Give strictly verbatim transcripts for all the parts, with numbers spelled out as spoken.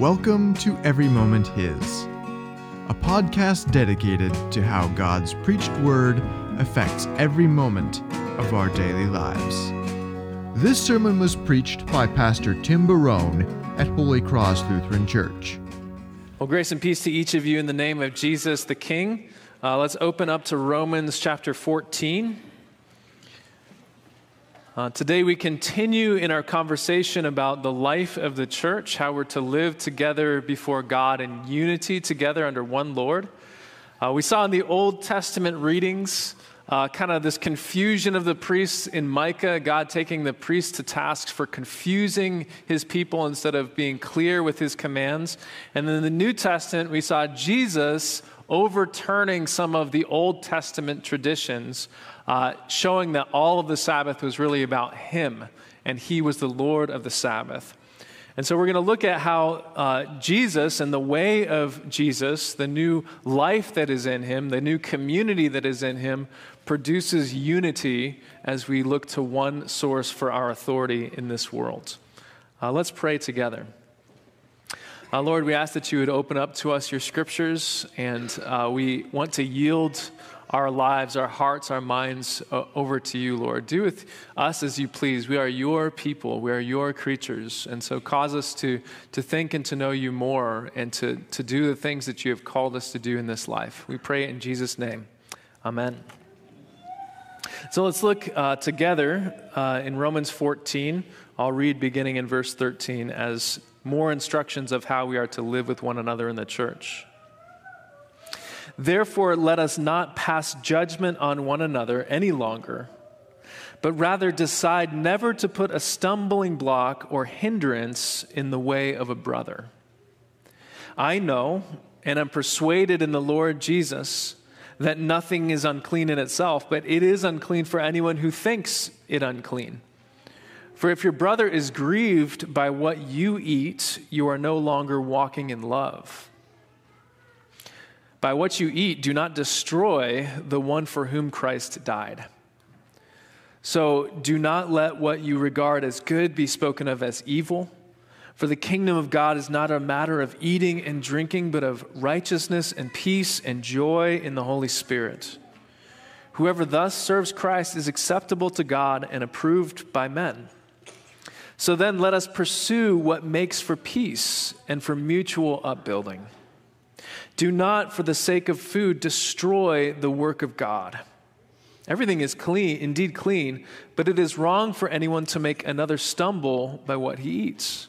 Welcome to Every Moment His, a podcast dedicated to how God's preached word affects every moment of our daily lives. This sermon was preached by Pastor Tim Barone at Holy Cross Lutheran Church. Well, grace and peace to each of you in the name of Jesus the King. Uh, let's open up to Romans chapter fourteen. Uh, today we continue in our conversation about the life of the church, how we're to live together before God in unity together under one Lord. Uh, we saw in the Old Testament readings uh, kind of this confusion of the priests in Micah, God taking the priests to task for confusing his people instead of being clear with his commands. And then in the New Testament, we saw Jesus overturning some of the Old Testament traditions, Uh, showing that all of the Sabbath was really about him, and he was the Lord of the Sabbath. And so we're going to look at how uh, Jesus and the way of Jesus, the new life that is in him, the new community that is in him, produces unity as we look to one source for our authority in this world. Uh, let's pray together. Uh, Lord, we ask that you would open up to us your scriptures, and uh, we want to yield our lives, our hearts, our minds uh, over to you, Lord. Do with us as you please. We are your people. We are your creatures. And so cause us to, to think and to know you more and to, to do the things that you have called us to do in this life. We pray in Jesus' name. Amen. So let's look uh, together uh, in Romans fourteen. I'll read beginning in verse thirteen as more instructions of how we are to live with one another in the church. Therefore, let us not pass judgment on one another any longer, but rather decide never to put a stumbling block or hindrance in the way of a brother. I know and am persuaded in the Lord Jesus that nothing is unclean in itself, but it is unclean for anyone who thinks it unclean. For if your brother is grieved by what you eat, you are no longer walking in love. By what you eat, do not destroy the one for whom Christ died. So do not let what you regard as good be spoken of as evil. For the kingdom of God is not a matter of eating and drinking, but of righteousness and peace and joy in the Holy Spirit. Whoever thus serves Christ is acceptable to God and approved by men. So then let us pursue what makes for peace and for mutual upbuilding. Do not, for the sake of food, destroy the work of God. Everything is clean, indeed clean, but it is wrong for anyone to make another stumble by what he eats.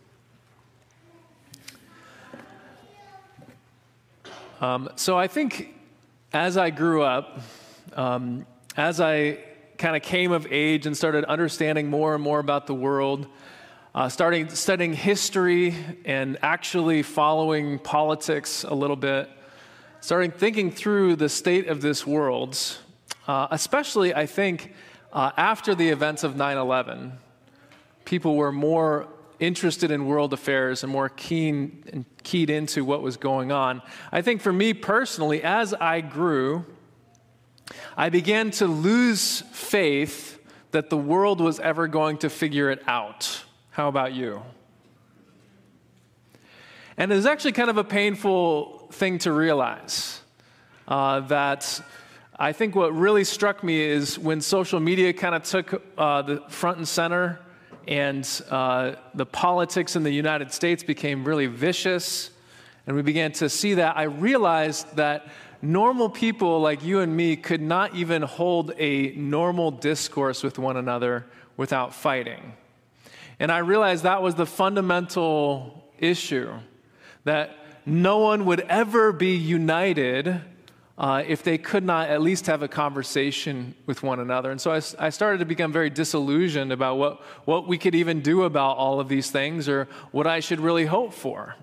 Um, so I think as I grew up, um, as I kind of came of age and started understanding more and more about the world, Uh, starting studying history and actually following politics a little bit, starting thinking through the state of this world, uh, especially, I think, uh, after the events of nine eleven, people were more interested in world affairs and more keen and keyed into what was going on. I think for me personally, as I grew, I began to lose faith that the world was ever going to figure it out. How about you? And it was actually kind of a painful thing to realize uh, that I think what really struck me is when social media kind of took uh, the front and center and uh, the politics in the United States became really vicious and we began to see that, I realized that normal people like you and me could not even hold a normal discourse with one another without fighting. And I realized that was the fundamental issue, that no one would ever be united uh, if they could not at least have a conversation with one another. And so I, I started to become very disillusioned about what, what we could even do about all of these things or what I should really hope for.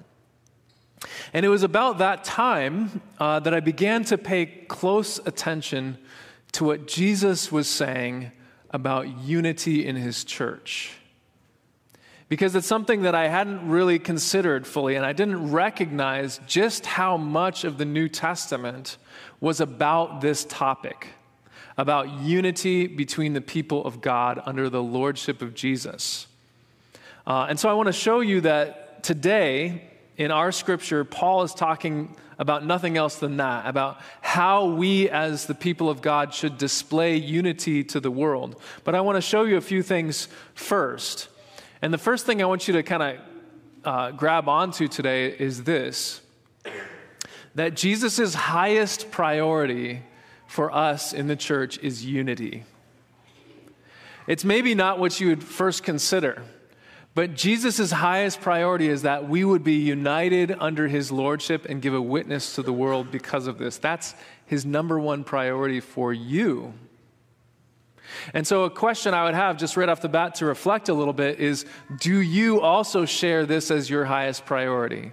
And it was about that time uh, that I began to pay close attention to what Jesus was saying about unity in his church. Because it's something that I hadn't really considered fully, and I didn't recognize just how much of the New Testament was about this topic, about unity between the people of God under the lordship of Jesus. Uh, and so I want to show you that today, in our scripture, Paul is talking about nothing else than that, about how we as the people of God should display unity to the world. But I want to show you a few things first. And the first thing I want you to kind of uh, grab onto today is this, that Jesus' highest priority for us in the church is unity. It's maybe not what you would first consider, but Jesus' highest priority is that we would be united under his lordship and give a witness to the world because of this. That's his number one priority for you. And so a question I would have just right off the bat to reflect a little bit is, do you also share this as your highest priority?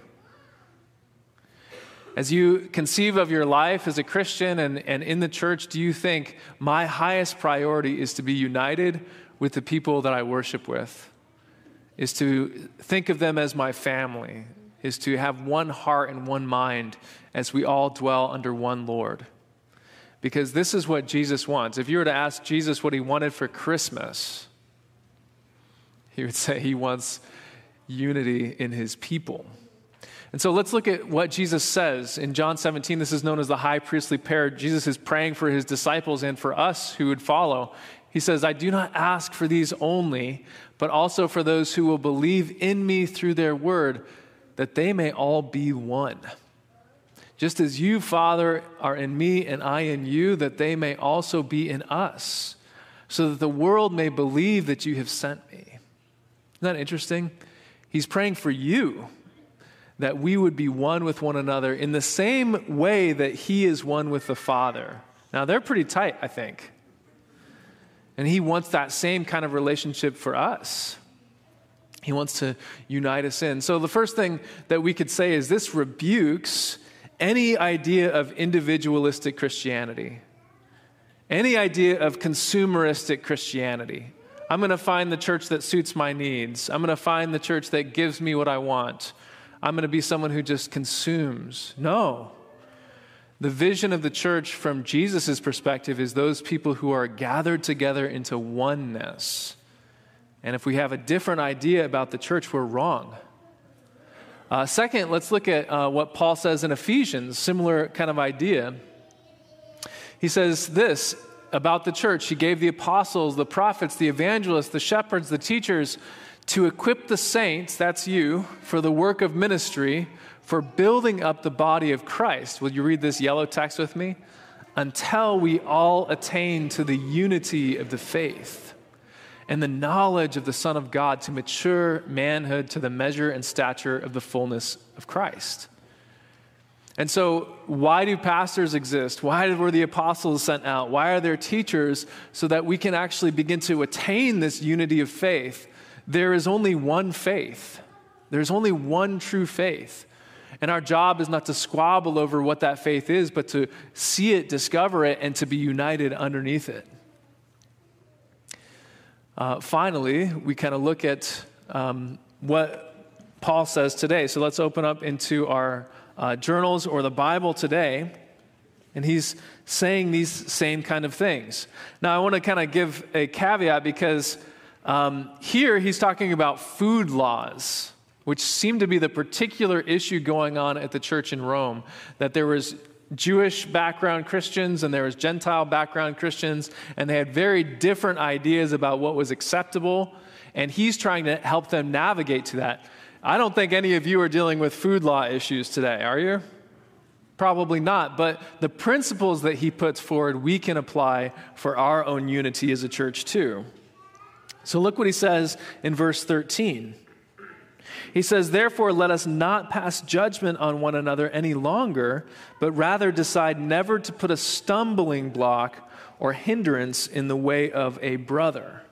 As you conceive of your life as a Christian and, and in the church, do you think my highest priority is to be united with the people that I worship with? Is to think of them as my family, is to have one heart and one mind as we all dwell under one Lord. Because this is what Jesus wants. If you were to ask Jesus what he wanted for Christmas, he would say he wants unity in his people. And so let's look at what Jesus says in John seventeen. This is known as the high priestly prayer. Jesus is praying for his disciples and for us who would follow. He says, I do not ask for these only, but also for those who will believe in me through their word, that they may all be one. Just as you, Father, are in me and I in you, that they may also be in us, so that the world may believe that you have sent me. Isn't that interesting? He's praying for you, that we would be one with one another in the same way that he is one with the Father. Now, they're pretty tight, I think. And he wants that same kind of relationship for us. He wants to unite us in. So the first thing that we could say is this rebukes any idea of individualistic Christianity, any idea of consumeristic Christianity. I'm going to find the church that suits my needs. I'm going to find the church that gives me what I want. I'm going to be someone who just consumes. No. The vision of the church from Jesus' perspective is those people who are gathered together into oneness. And if we have a different idea about the church, we're wrong. Uh, second, let's look at uh, what Paul says in Ephesians, similar kind of idea. He says this about the church. He gave the apostles, the prophets, the evangelists, the shepherds, the teachers to equip the saints, that's you, for the work of ministry, for building up the body of Christ. Will you read this yellow text with me? Until we all attain to the unity of the faith and the knowledge of the Son of God to mature manhood to the measure and stature of the fullness of Christ. And so why do pastors exist? Why were the apostles sent out? Why are there teachers? So that we can actually begin to attain this unity of faith. There is only one faith. There's only one true faith. And our job is not to squabble over what that faith is, but to see it, discover it, and to be united underneath it. Uh, finally, we kind of look at um, what Paul says today. So let's open up into our uh, journals or the Bible today. And he's saying these same kind of things. Now, I want to kind of give a caveat because um, here he's talking about food laws, which seemed to be the particular issue going on at the church in Rome, that there was Jewish background Christians and there was Gentile background Christians, and they had very different ideas about what was acceptable, and he's trying to help them navigate to that. I don't think any of you are dealing with food law issues today, are you? Probably not, but the principles that he puts forward, we can apply for our own unity as a church too. So look what he says in verse thirteen. He says, therefore, let us not pass judgment on one another any longer, but rather decide never to put a stumbling block or hindrance in the way of a brother.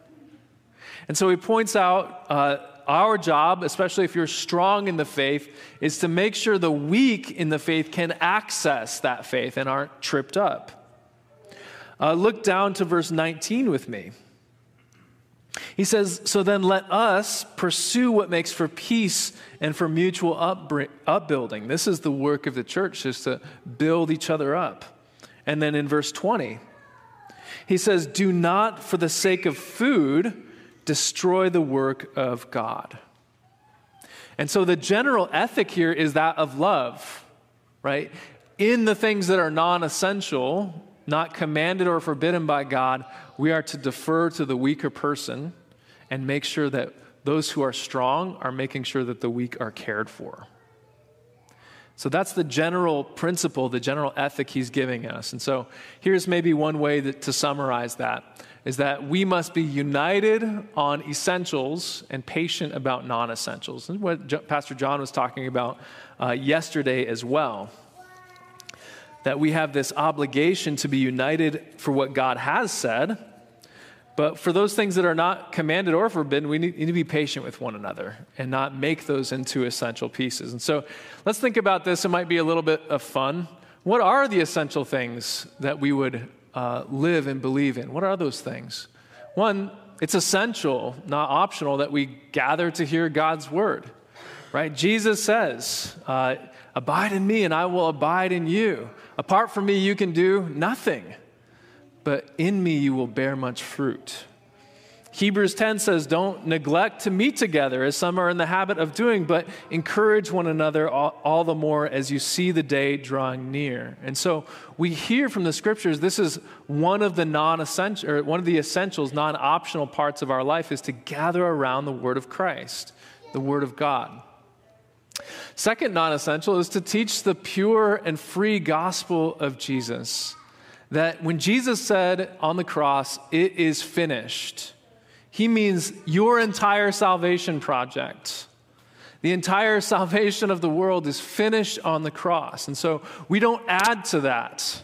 And so he points out uh, our job, especially if you're strong in the faith, is to make sure the weak in the faith can access that faith and aren't tripped up. Uh, look down to verse nineteen with me. He says, so then let us pursue what makes for peace and for mutual upbr- upbuilding. This is the work of the church, is to build each other up. And then in verse twenty, he says, do not for the sake of food destroy the work of God. And so the general ethic here is that of love, right? In the things that are non-essential, not commanded or forbidden by God, we are to defer to the weaker person and make sure that those who are strong are making sure that the weak are cared for. So that's the general principle, the general ethic he's giving us. And so here's maybe one way that, to summarize that, is that we must be united on essentials and patient about non-essentials. This is what Pastor John was talking about uh, yesterday as well. That we have this obligation to be united for what God has said, but for those things that are not commanded or forbidden, we need, need to be patient with one another and not make those into essential pieces. And so let's think about this. It might be a little bit of fun. What are the essential things that we would uh, live and believe in? What are those things? One, it's essential, not optional, that we gather to hear God's word, right? Jesus says, uh, abide in me and I will abide in you. Apart from me, you can do nothing, but in me you will bear much fruit. Hebrews ten says, don't neglect to meet together as some are in the habit of doing, but encourage one another all, all the more as you see the day drawing near. And so we hear from the scriptures, this is one of the non-essential, or one of the essentials, non-optional parts of our life is to gather around the word of Christ, the word of God. Second non-essential is to teach the pure and free gospel of Jesus. That when Jesus said on the cross, it is finished, he means your entire salvation project. The entire salvation of the world is finished on the cross. And so we don't add to that.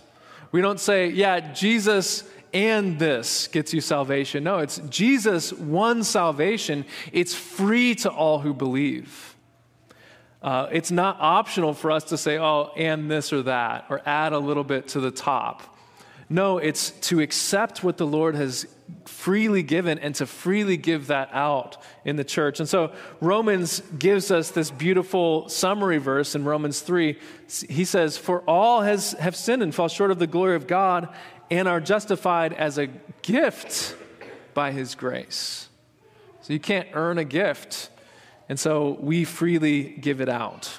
We don't say, yeah, Jesus and this gets you salvation. No, it's Jesus' one salvation. It's free to all who believe. Uh, it's not optional for us to say, oh, and this or that, or add a little bit to the top. No, it's to accept what the Lord has freely given and to freely give that out in the church. And so Romans gives us this beautiful summary verse in Romans three. He says, for all has, have sinned and fall short of the glory of God and are justified as a gift by his grace. So you can't earn a gift. And so we freely give it out.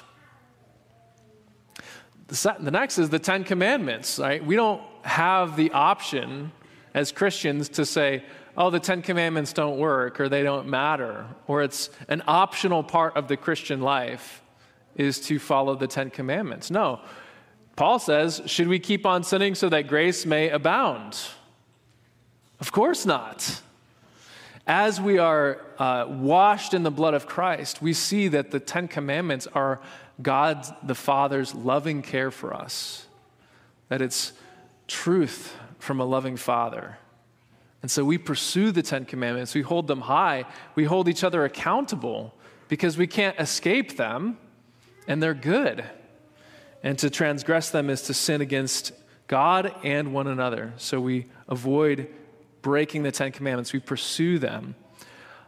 The, the next is the Ten Commandments, right? We don't have the option as Christians to say, oh, the Ten Commandments don't work or they don't matter, or it's an optional part of the Christian life is to follow the Ten Commandments. No, Paul says, should we keep on sinning so that grace may abound? Of course not. As we are uh, washed in the blood of Christ, we see that the Ten Commandments are God the Father's loving care for us, that it's truth from a loving Father. And so we pursue the Ten Commandments. We hold them high. We hold each other accountable because we can't escape them, and they're good. And to transgress them is to sin against God and one another. So we avoid breaking the Ten Commandments, we pursue them.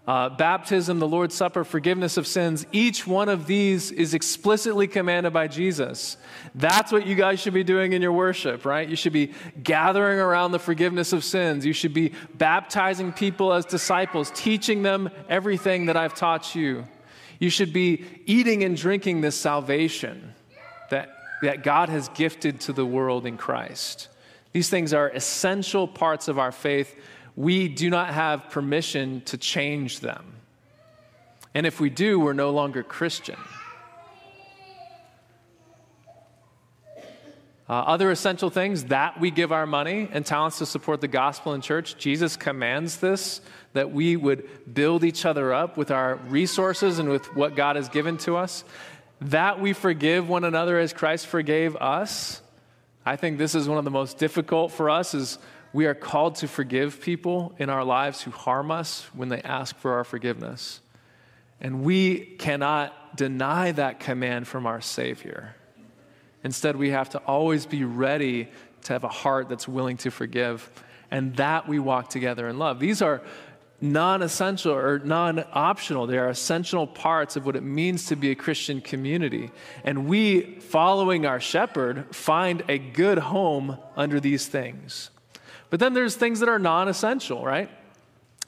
Uh, baptism, the Lord's Supper, forgiveness of sins, each one of these is explicitly commanded by Jesus. That's what you guys should be doing in your worship, right? You should be gathering around the forgiveness of sins. You should be baptizing people as disciples, teaching them everything that I've taught you. You should be eating and drinking this salvation that, that God has gifted to the world in Christ. These things are essential parts of our faith. We do not have permission to change them. And if we do, we're no longer Christian. Uh, other essential things, that we give our money and talents to support the gospel and church. Jesus commands this, that we would build each other up with our resources and with what God has given to us. That we forgive one another as Christ forgave us. I think this is one of the most difficult for us is we are called to forgive people in our lives who harm us when they ask for our forgiveness. And we cannot deny that command from our Savior. Instead, we have to always be ready to have a heart that's willing to forgive, and that we walk together in love. These are non-essential or non-optional. They are essential parts of what it means to be a Christian community. And we, following our shepherd, find a good home under these things. But then there's things that are non-essential, right?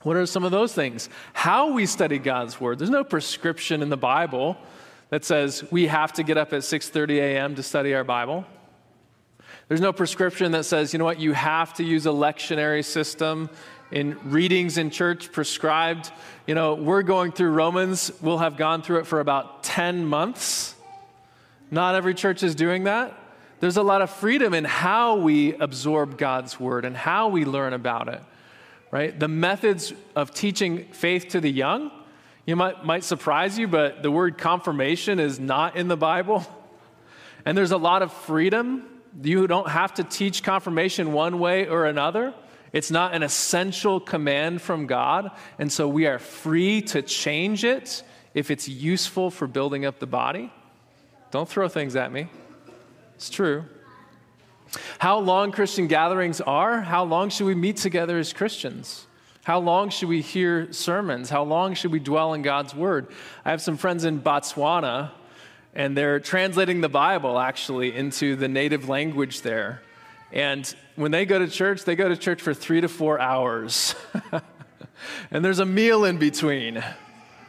What are some of those things? How we study God's word. There's no prescription in the Bible that says we have to get up at six thirty a.m. to study our Bible. There's no prescription that says, you know what, you have to use a lectionary system in readings in church prescribed. You know, we're going through Romans. We'll have gone through it for about ten months. Not every church is doing that. There's a lot of freedom in how we absorb God's word and how we learn about it, right? The methods of teaching faith to the young, you might, might surprise you, but the word confirmation is not in the Bible. And there's a lot of freedom. You don't have to teach confirmation one way or another. It's not an essential command from God. And so we are free to change it if it's useful for building up the body. Don't throw things at me. It's true. How long Christian gatherings are? How long should we meet together as Christians? How long should we hear sermons? How long should we dwell in God's word? I have some friends in Botswana, and they're translating the Bible, actually, into the native language there. And when they go to church, they go to church for three to four hours. And there's a meal in between.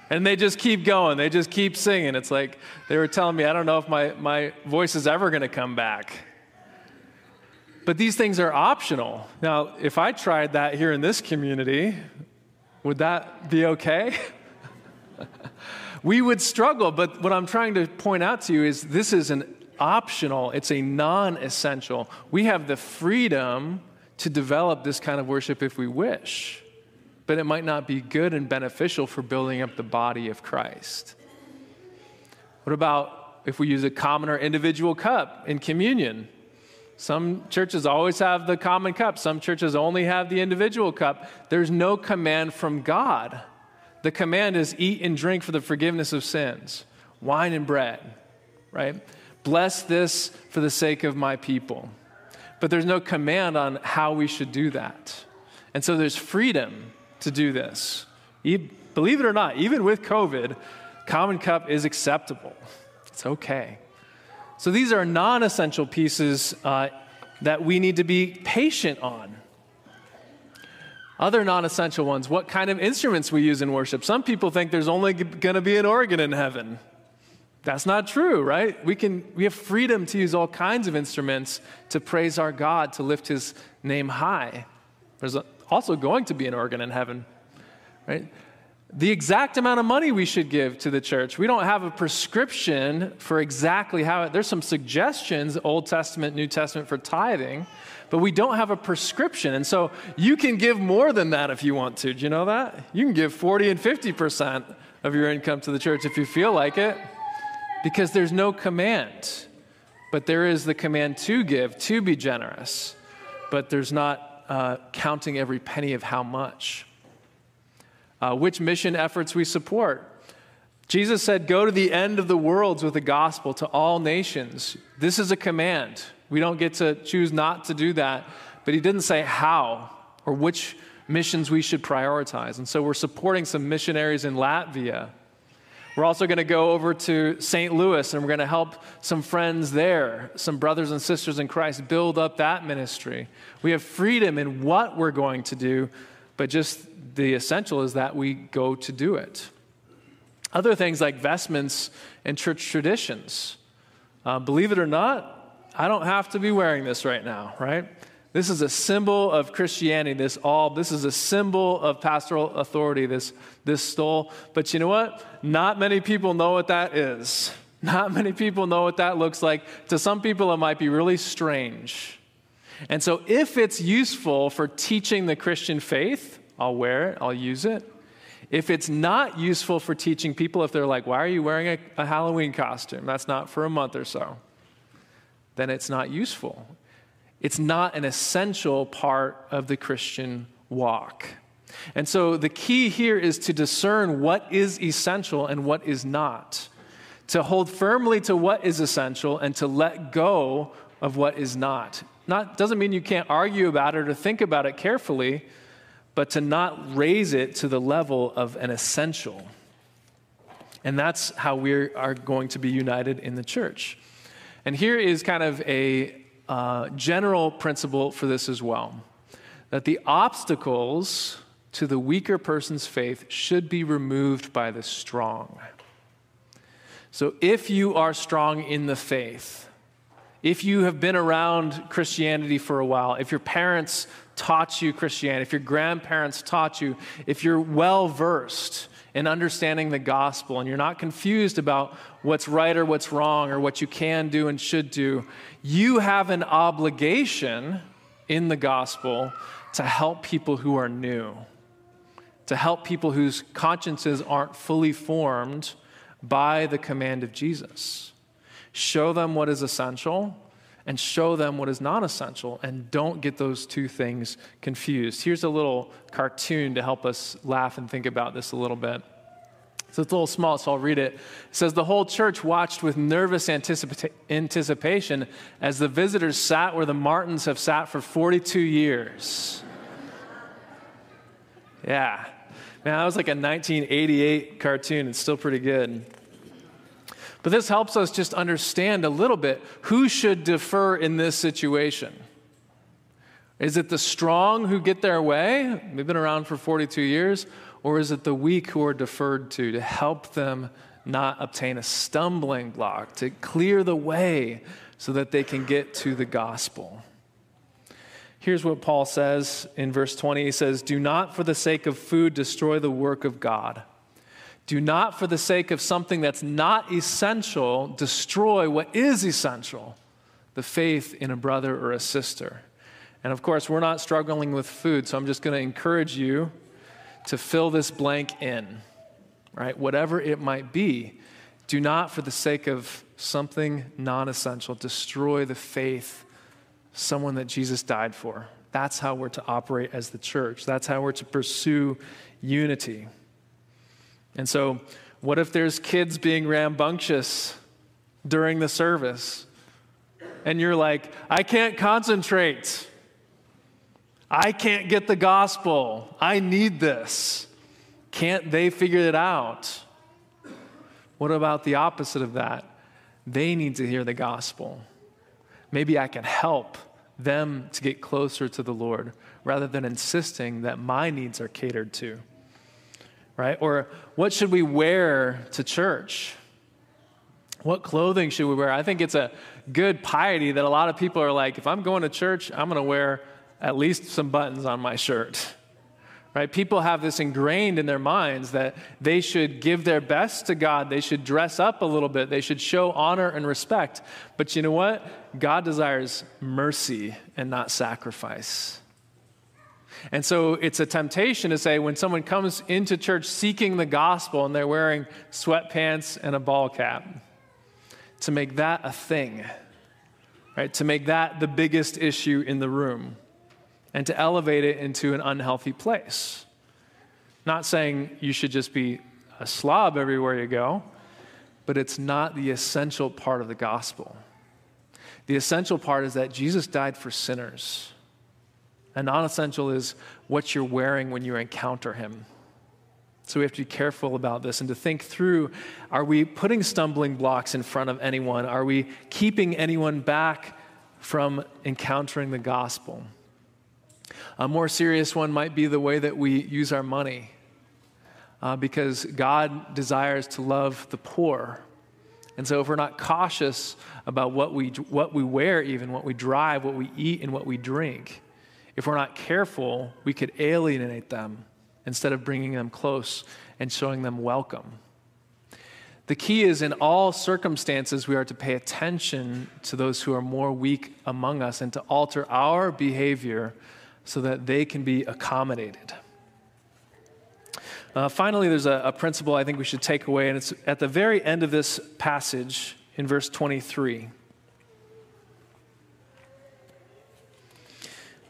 And they just keep going. They just keep singing. It's like they were telling me, I don't know if my, my voice is ever going to come back. But these things are optional. Now, if I tried that here in this community, would that be okay? We would struggle. But what I'm trying to point out to you is this is an optional. It's a non-essential. We have the freedom to develop this kind of worship if we wish, but it might not be good and beneficial for building up the body of Christ. What about if we use a common or individual cup in communion? Some churches always have the common cup. Some churches only have the individual cup. There's no command from God. The command is eat and drink for the forgiveness of sins, wine and bread, right? Bless this for the sake of my people. But there's no command on how we should do that. And so there's freedom to do this. Believe it or not, even with COVID, common cup is acceptable. It's okay. So these are non-essential pieces uh, that we need to be patient on. Other non-essential ones, what kind of instruments we use in worship. Some people think there's only going to be an organ in heaven. That's not true, right? We can we have freedom to use all kinds of instruments to praise our God, to lift his name high. There's a, also going to be an organ in heaven, right? The exact amount of money we should give to the church. We don't have a prescription for exactly how it, there's some suggestions, Old Testament, New Testament for tithing, but we don't have a prescription. And so you can give more than that if you want to. Do you know that? You can give forty and fifty percent of your income to the church if you feel like it, because there's no command, but there is the command to give, to be generous, but there's not uh, counting every penny of how much. Uh, which mission efforts we support. Jesus said, go to the end of the worlds with the gospel to all nations. This is a command. We don't get to choose not to do that, but he didn't say how or which missions we should prioritize. And so we're supporting some missionaries in Latvia. We're also going to go over to Saint Louis, and we're going to help some friends there, some brothers and sisters in Christ, build up that ministry. We have freedom in what we're going to do, but just the essential is that we go to do it. Other things like vestments and church traditions. Uh, believe it or not, I don't have to be wearing this right now, right? This is a symbol of Christianity, this all. This is a symbol of pastoral authority, this, this stole. But you know what? Not many people know what that is. Not many people know what that looks like. To some people, it might be really strange. And so if it's useful for teaching the Christian faith, I'll wear it, I'll use it. If it's not useful for teaching people, if they're like, why are you wearing a, a Halloween costume? That's not for a month or so. Then it's not useful. It's not an essential part of the Christian walk. And so the key here is to discern what is essential and what is not, to hold firmly to what is essential and to let go of what is not. Not doesn't mean you can't argue about it or think about it carefully, but to not raise it to the level of an essential. And that's how we are going to be united in the church. And here is kind of a uh, general principle for this as well, that the obstacles to the weaker person's faith should be removed by the strong. So if you are strong in the faith, if you have been around Christianity for a while, if your parents taught you Christianity, if your grandparents taught you, if you're well-versed in understanding the gospel and you're not confused about what's right or what's wrong or what you can do and should do, you have an obligation in the gospel to help people who are new, to help people whose consciences aren't fully formed by the command of Jesus. Show them what is essential and show them what is not essential, and don't get those two things confused. Here's a little cartoon to help us laugh and think about this a little bit. So it's a little small, so I'll read it. It says, the whole church watched with nervous anticipa- anticipation as the visitors sat where the Martins have sat for forty-two years. Yeah. Man, that was like a nineteen eighty-eight cartoon. It's still pretty good. But this helps us just understand a little bit who should defer in this situation. Is it the strong who get their way? They've been around for forty-two years. Or is it the weak who are deferred to, to help them not obtain a stumbling block, to clear the way so that they can get to the gospel? Here's what Paul says in verse twenty. He says, do not for the sake of food destroy the work of God. Do not for the sake of something that's not essential destroy what is essential, the faith in a brother or a sister. And of course, we're not struggling with food, so I'm just going to encourage you to fill this blank in, right? Whatever it might be, do not for the sake of something non-essential destroy the faith, someone that Jesus died for. That's how we're to operate as the church. That's how we're to pursue unity. And so what if there's kids being rambunctious during the service and you're like, I can't concentrate. I can't get the gospel. I need this. Can't they figure it out? What about the opposite of that? They need to hear the gospel. Maybe I can help them to get closer to the Lord rather than insisting that my needs are catered to, right? Or what should we wear to church? What clothing should we wear? I think it's a good piety that a lot of people are like, if I'm going to church, I'm going to wear at least some buttons on my shirt, right? People have this ingrained in their minds that they should give their best to God. They should dress up a little bit. They should show honor and respect. But you know what? God desires mercy and not sacrifice. And so it's a temptation to say when someone comes into church seeking the gospel and they're wearing sweatpants and a ball cap, to make that a thing, right? To make that the biggest issue in the room, and to elevate it into an unhealthy place. Not saying you should just be a slob everywhere you go, but it's not the essential part of the gospel. The essential part is that Jesus died for sinners. A non-essential is what you're wearing when you encounter him. So we have to be careful about this and to think through, are we putting stumbling blocks in front of anyone? Are we keeping anyone back from encountering the gospel? A more serious one might be the way that we use our money, uh, because God desires to love the poor. And so if we're not cautious about what we, what we wear even, what we drive, what we eat, and what we drink, if we're not careful, we could alienate them instead of bringing them close and showing them welcome. The key is in all circumstances we are to pay attention to those who are more weak among us and to alter our behavior so that they can be accommodated. Uh, finally, there's a, a principle I think we should take away, and it's at the very end of this passage in verse twenty-three.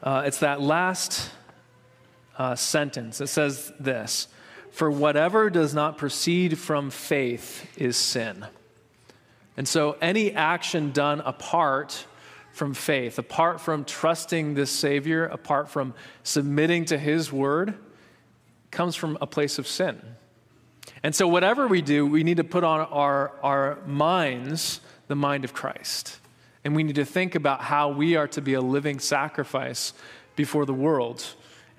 Uh, it's that last uh, sentence. It says this: for whatever does not proceed from faith is sin. And so any action done apart from faith, apart from trusting this Savior, apart from submitting to His word, comes from a place of sin. And so whatever we do, we need to put on our, our minds the mind of Christ. And we need to think about how we are to be a living sacrifice before the world,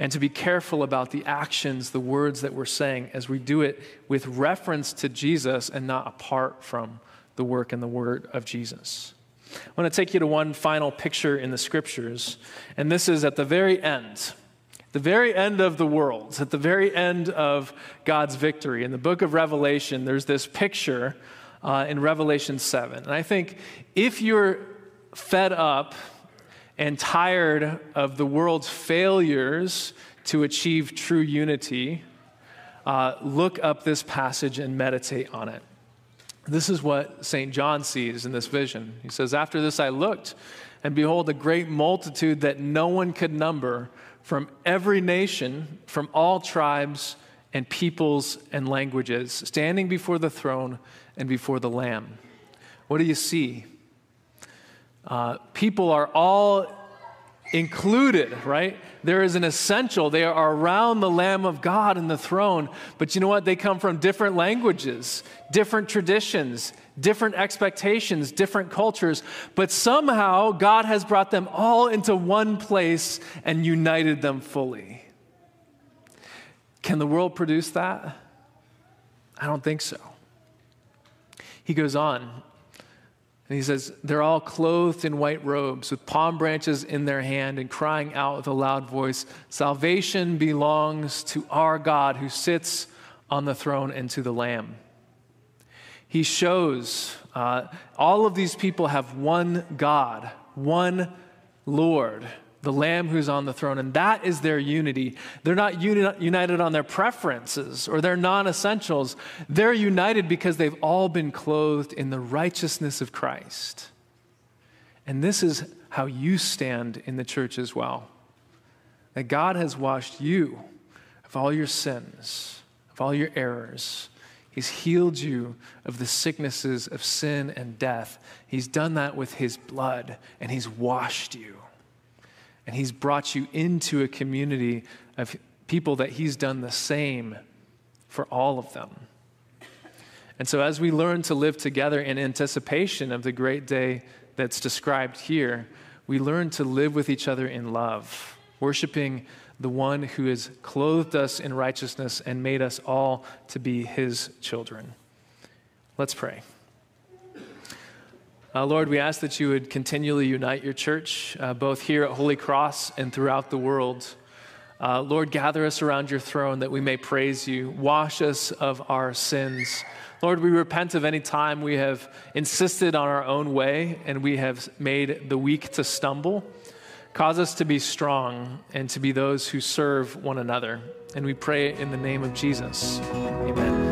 and to be careful about the actions, the words that we're saying, as we do it with reference to Jesus and not apart from the work and the word of Jesus. I want to take you to one final picture in the scriptures, and this is at the very end. The very end of the world, at the very end of God's victory. In the book of Revelation, there's this picture uh, in Revelation seven. And I think if you're fed up and tired of the world's failures to achieve true unity, uh, look up this passage and meditate on it. This is what Saint John sees in this vision. He says, "After this I looked, and behold, a great multitude that no one could number, from every nation, from all tribes and peoples and languages, standing before the throne and before the Lamb." What do you see? Uh, people are all included, right? There is an essential. They are around the Lamb of God in the throne. But you know what? They come from different languages, different traditions, different expectations, different cultures, but somehow God has brought them all into one place and united them fully. Can the world produce that? I don't think so. He goes on, and he says, "They're all clothed in white robes with palm branches in their hand and crying out with a loud voice, 'Salvation belongs to our God who sits on the throne and to the Lamb.'" He shows uh, all of these people have one God, one Lord, the Lamb who's on the throne, and that is their unity. They're not uni- united on their preferences or their non-essentials. They're united because they've all been clothed in the righteousness of Christ. And this is how you stand in the church as well, that God has washed you of all your sins, of all your errors. He's healed you of the sicknesses of sin and death. He's done that with His blood, and He's washed you. And He's brought you into a community of people that He's done the same for all of them. And so as we learn to live together in anticipation of the great day that's described here, we learn to live with each other in love, worshiping the one who has clothed us in righteousness and made us all to be His children. Let's pray. Uh, Lord, we ask that You would continually unite Your church, uh, both here at Holy Cross and throughout the world. Uh, Lord, gather us around Your throne that we may praise You. Wash us of our sins. Lord, we repent of any time we have insisted on our own way and we have made the weak to stumble. Cause us to be strong and to be those who serve one another. And we pray in the name of Jesus. Amen.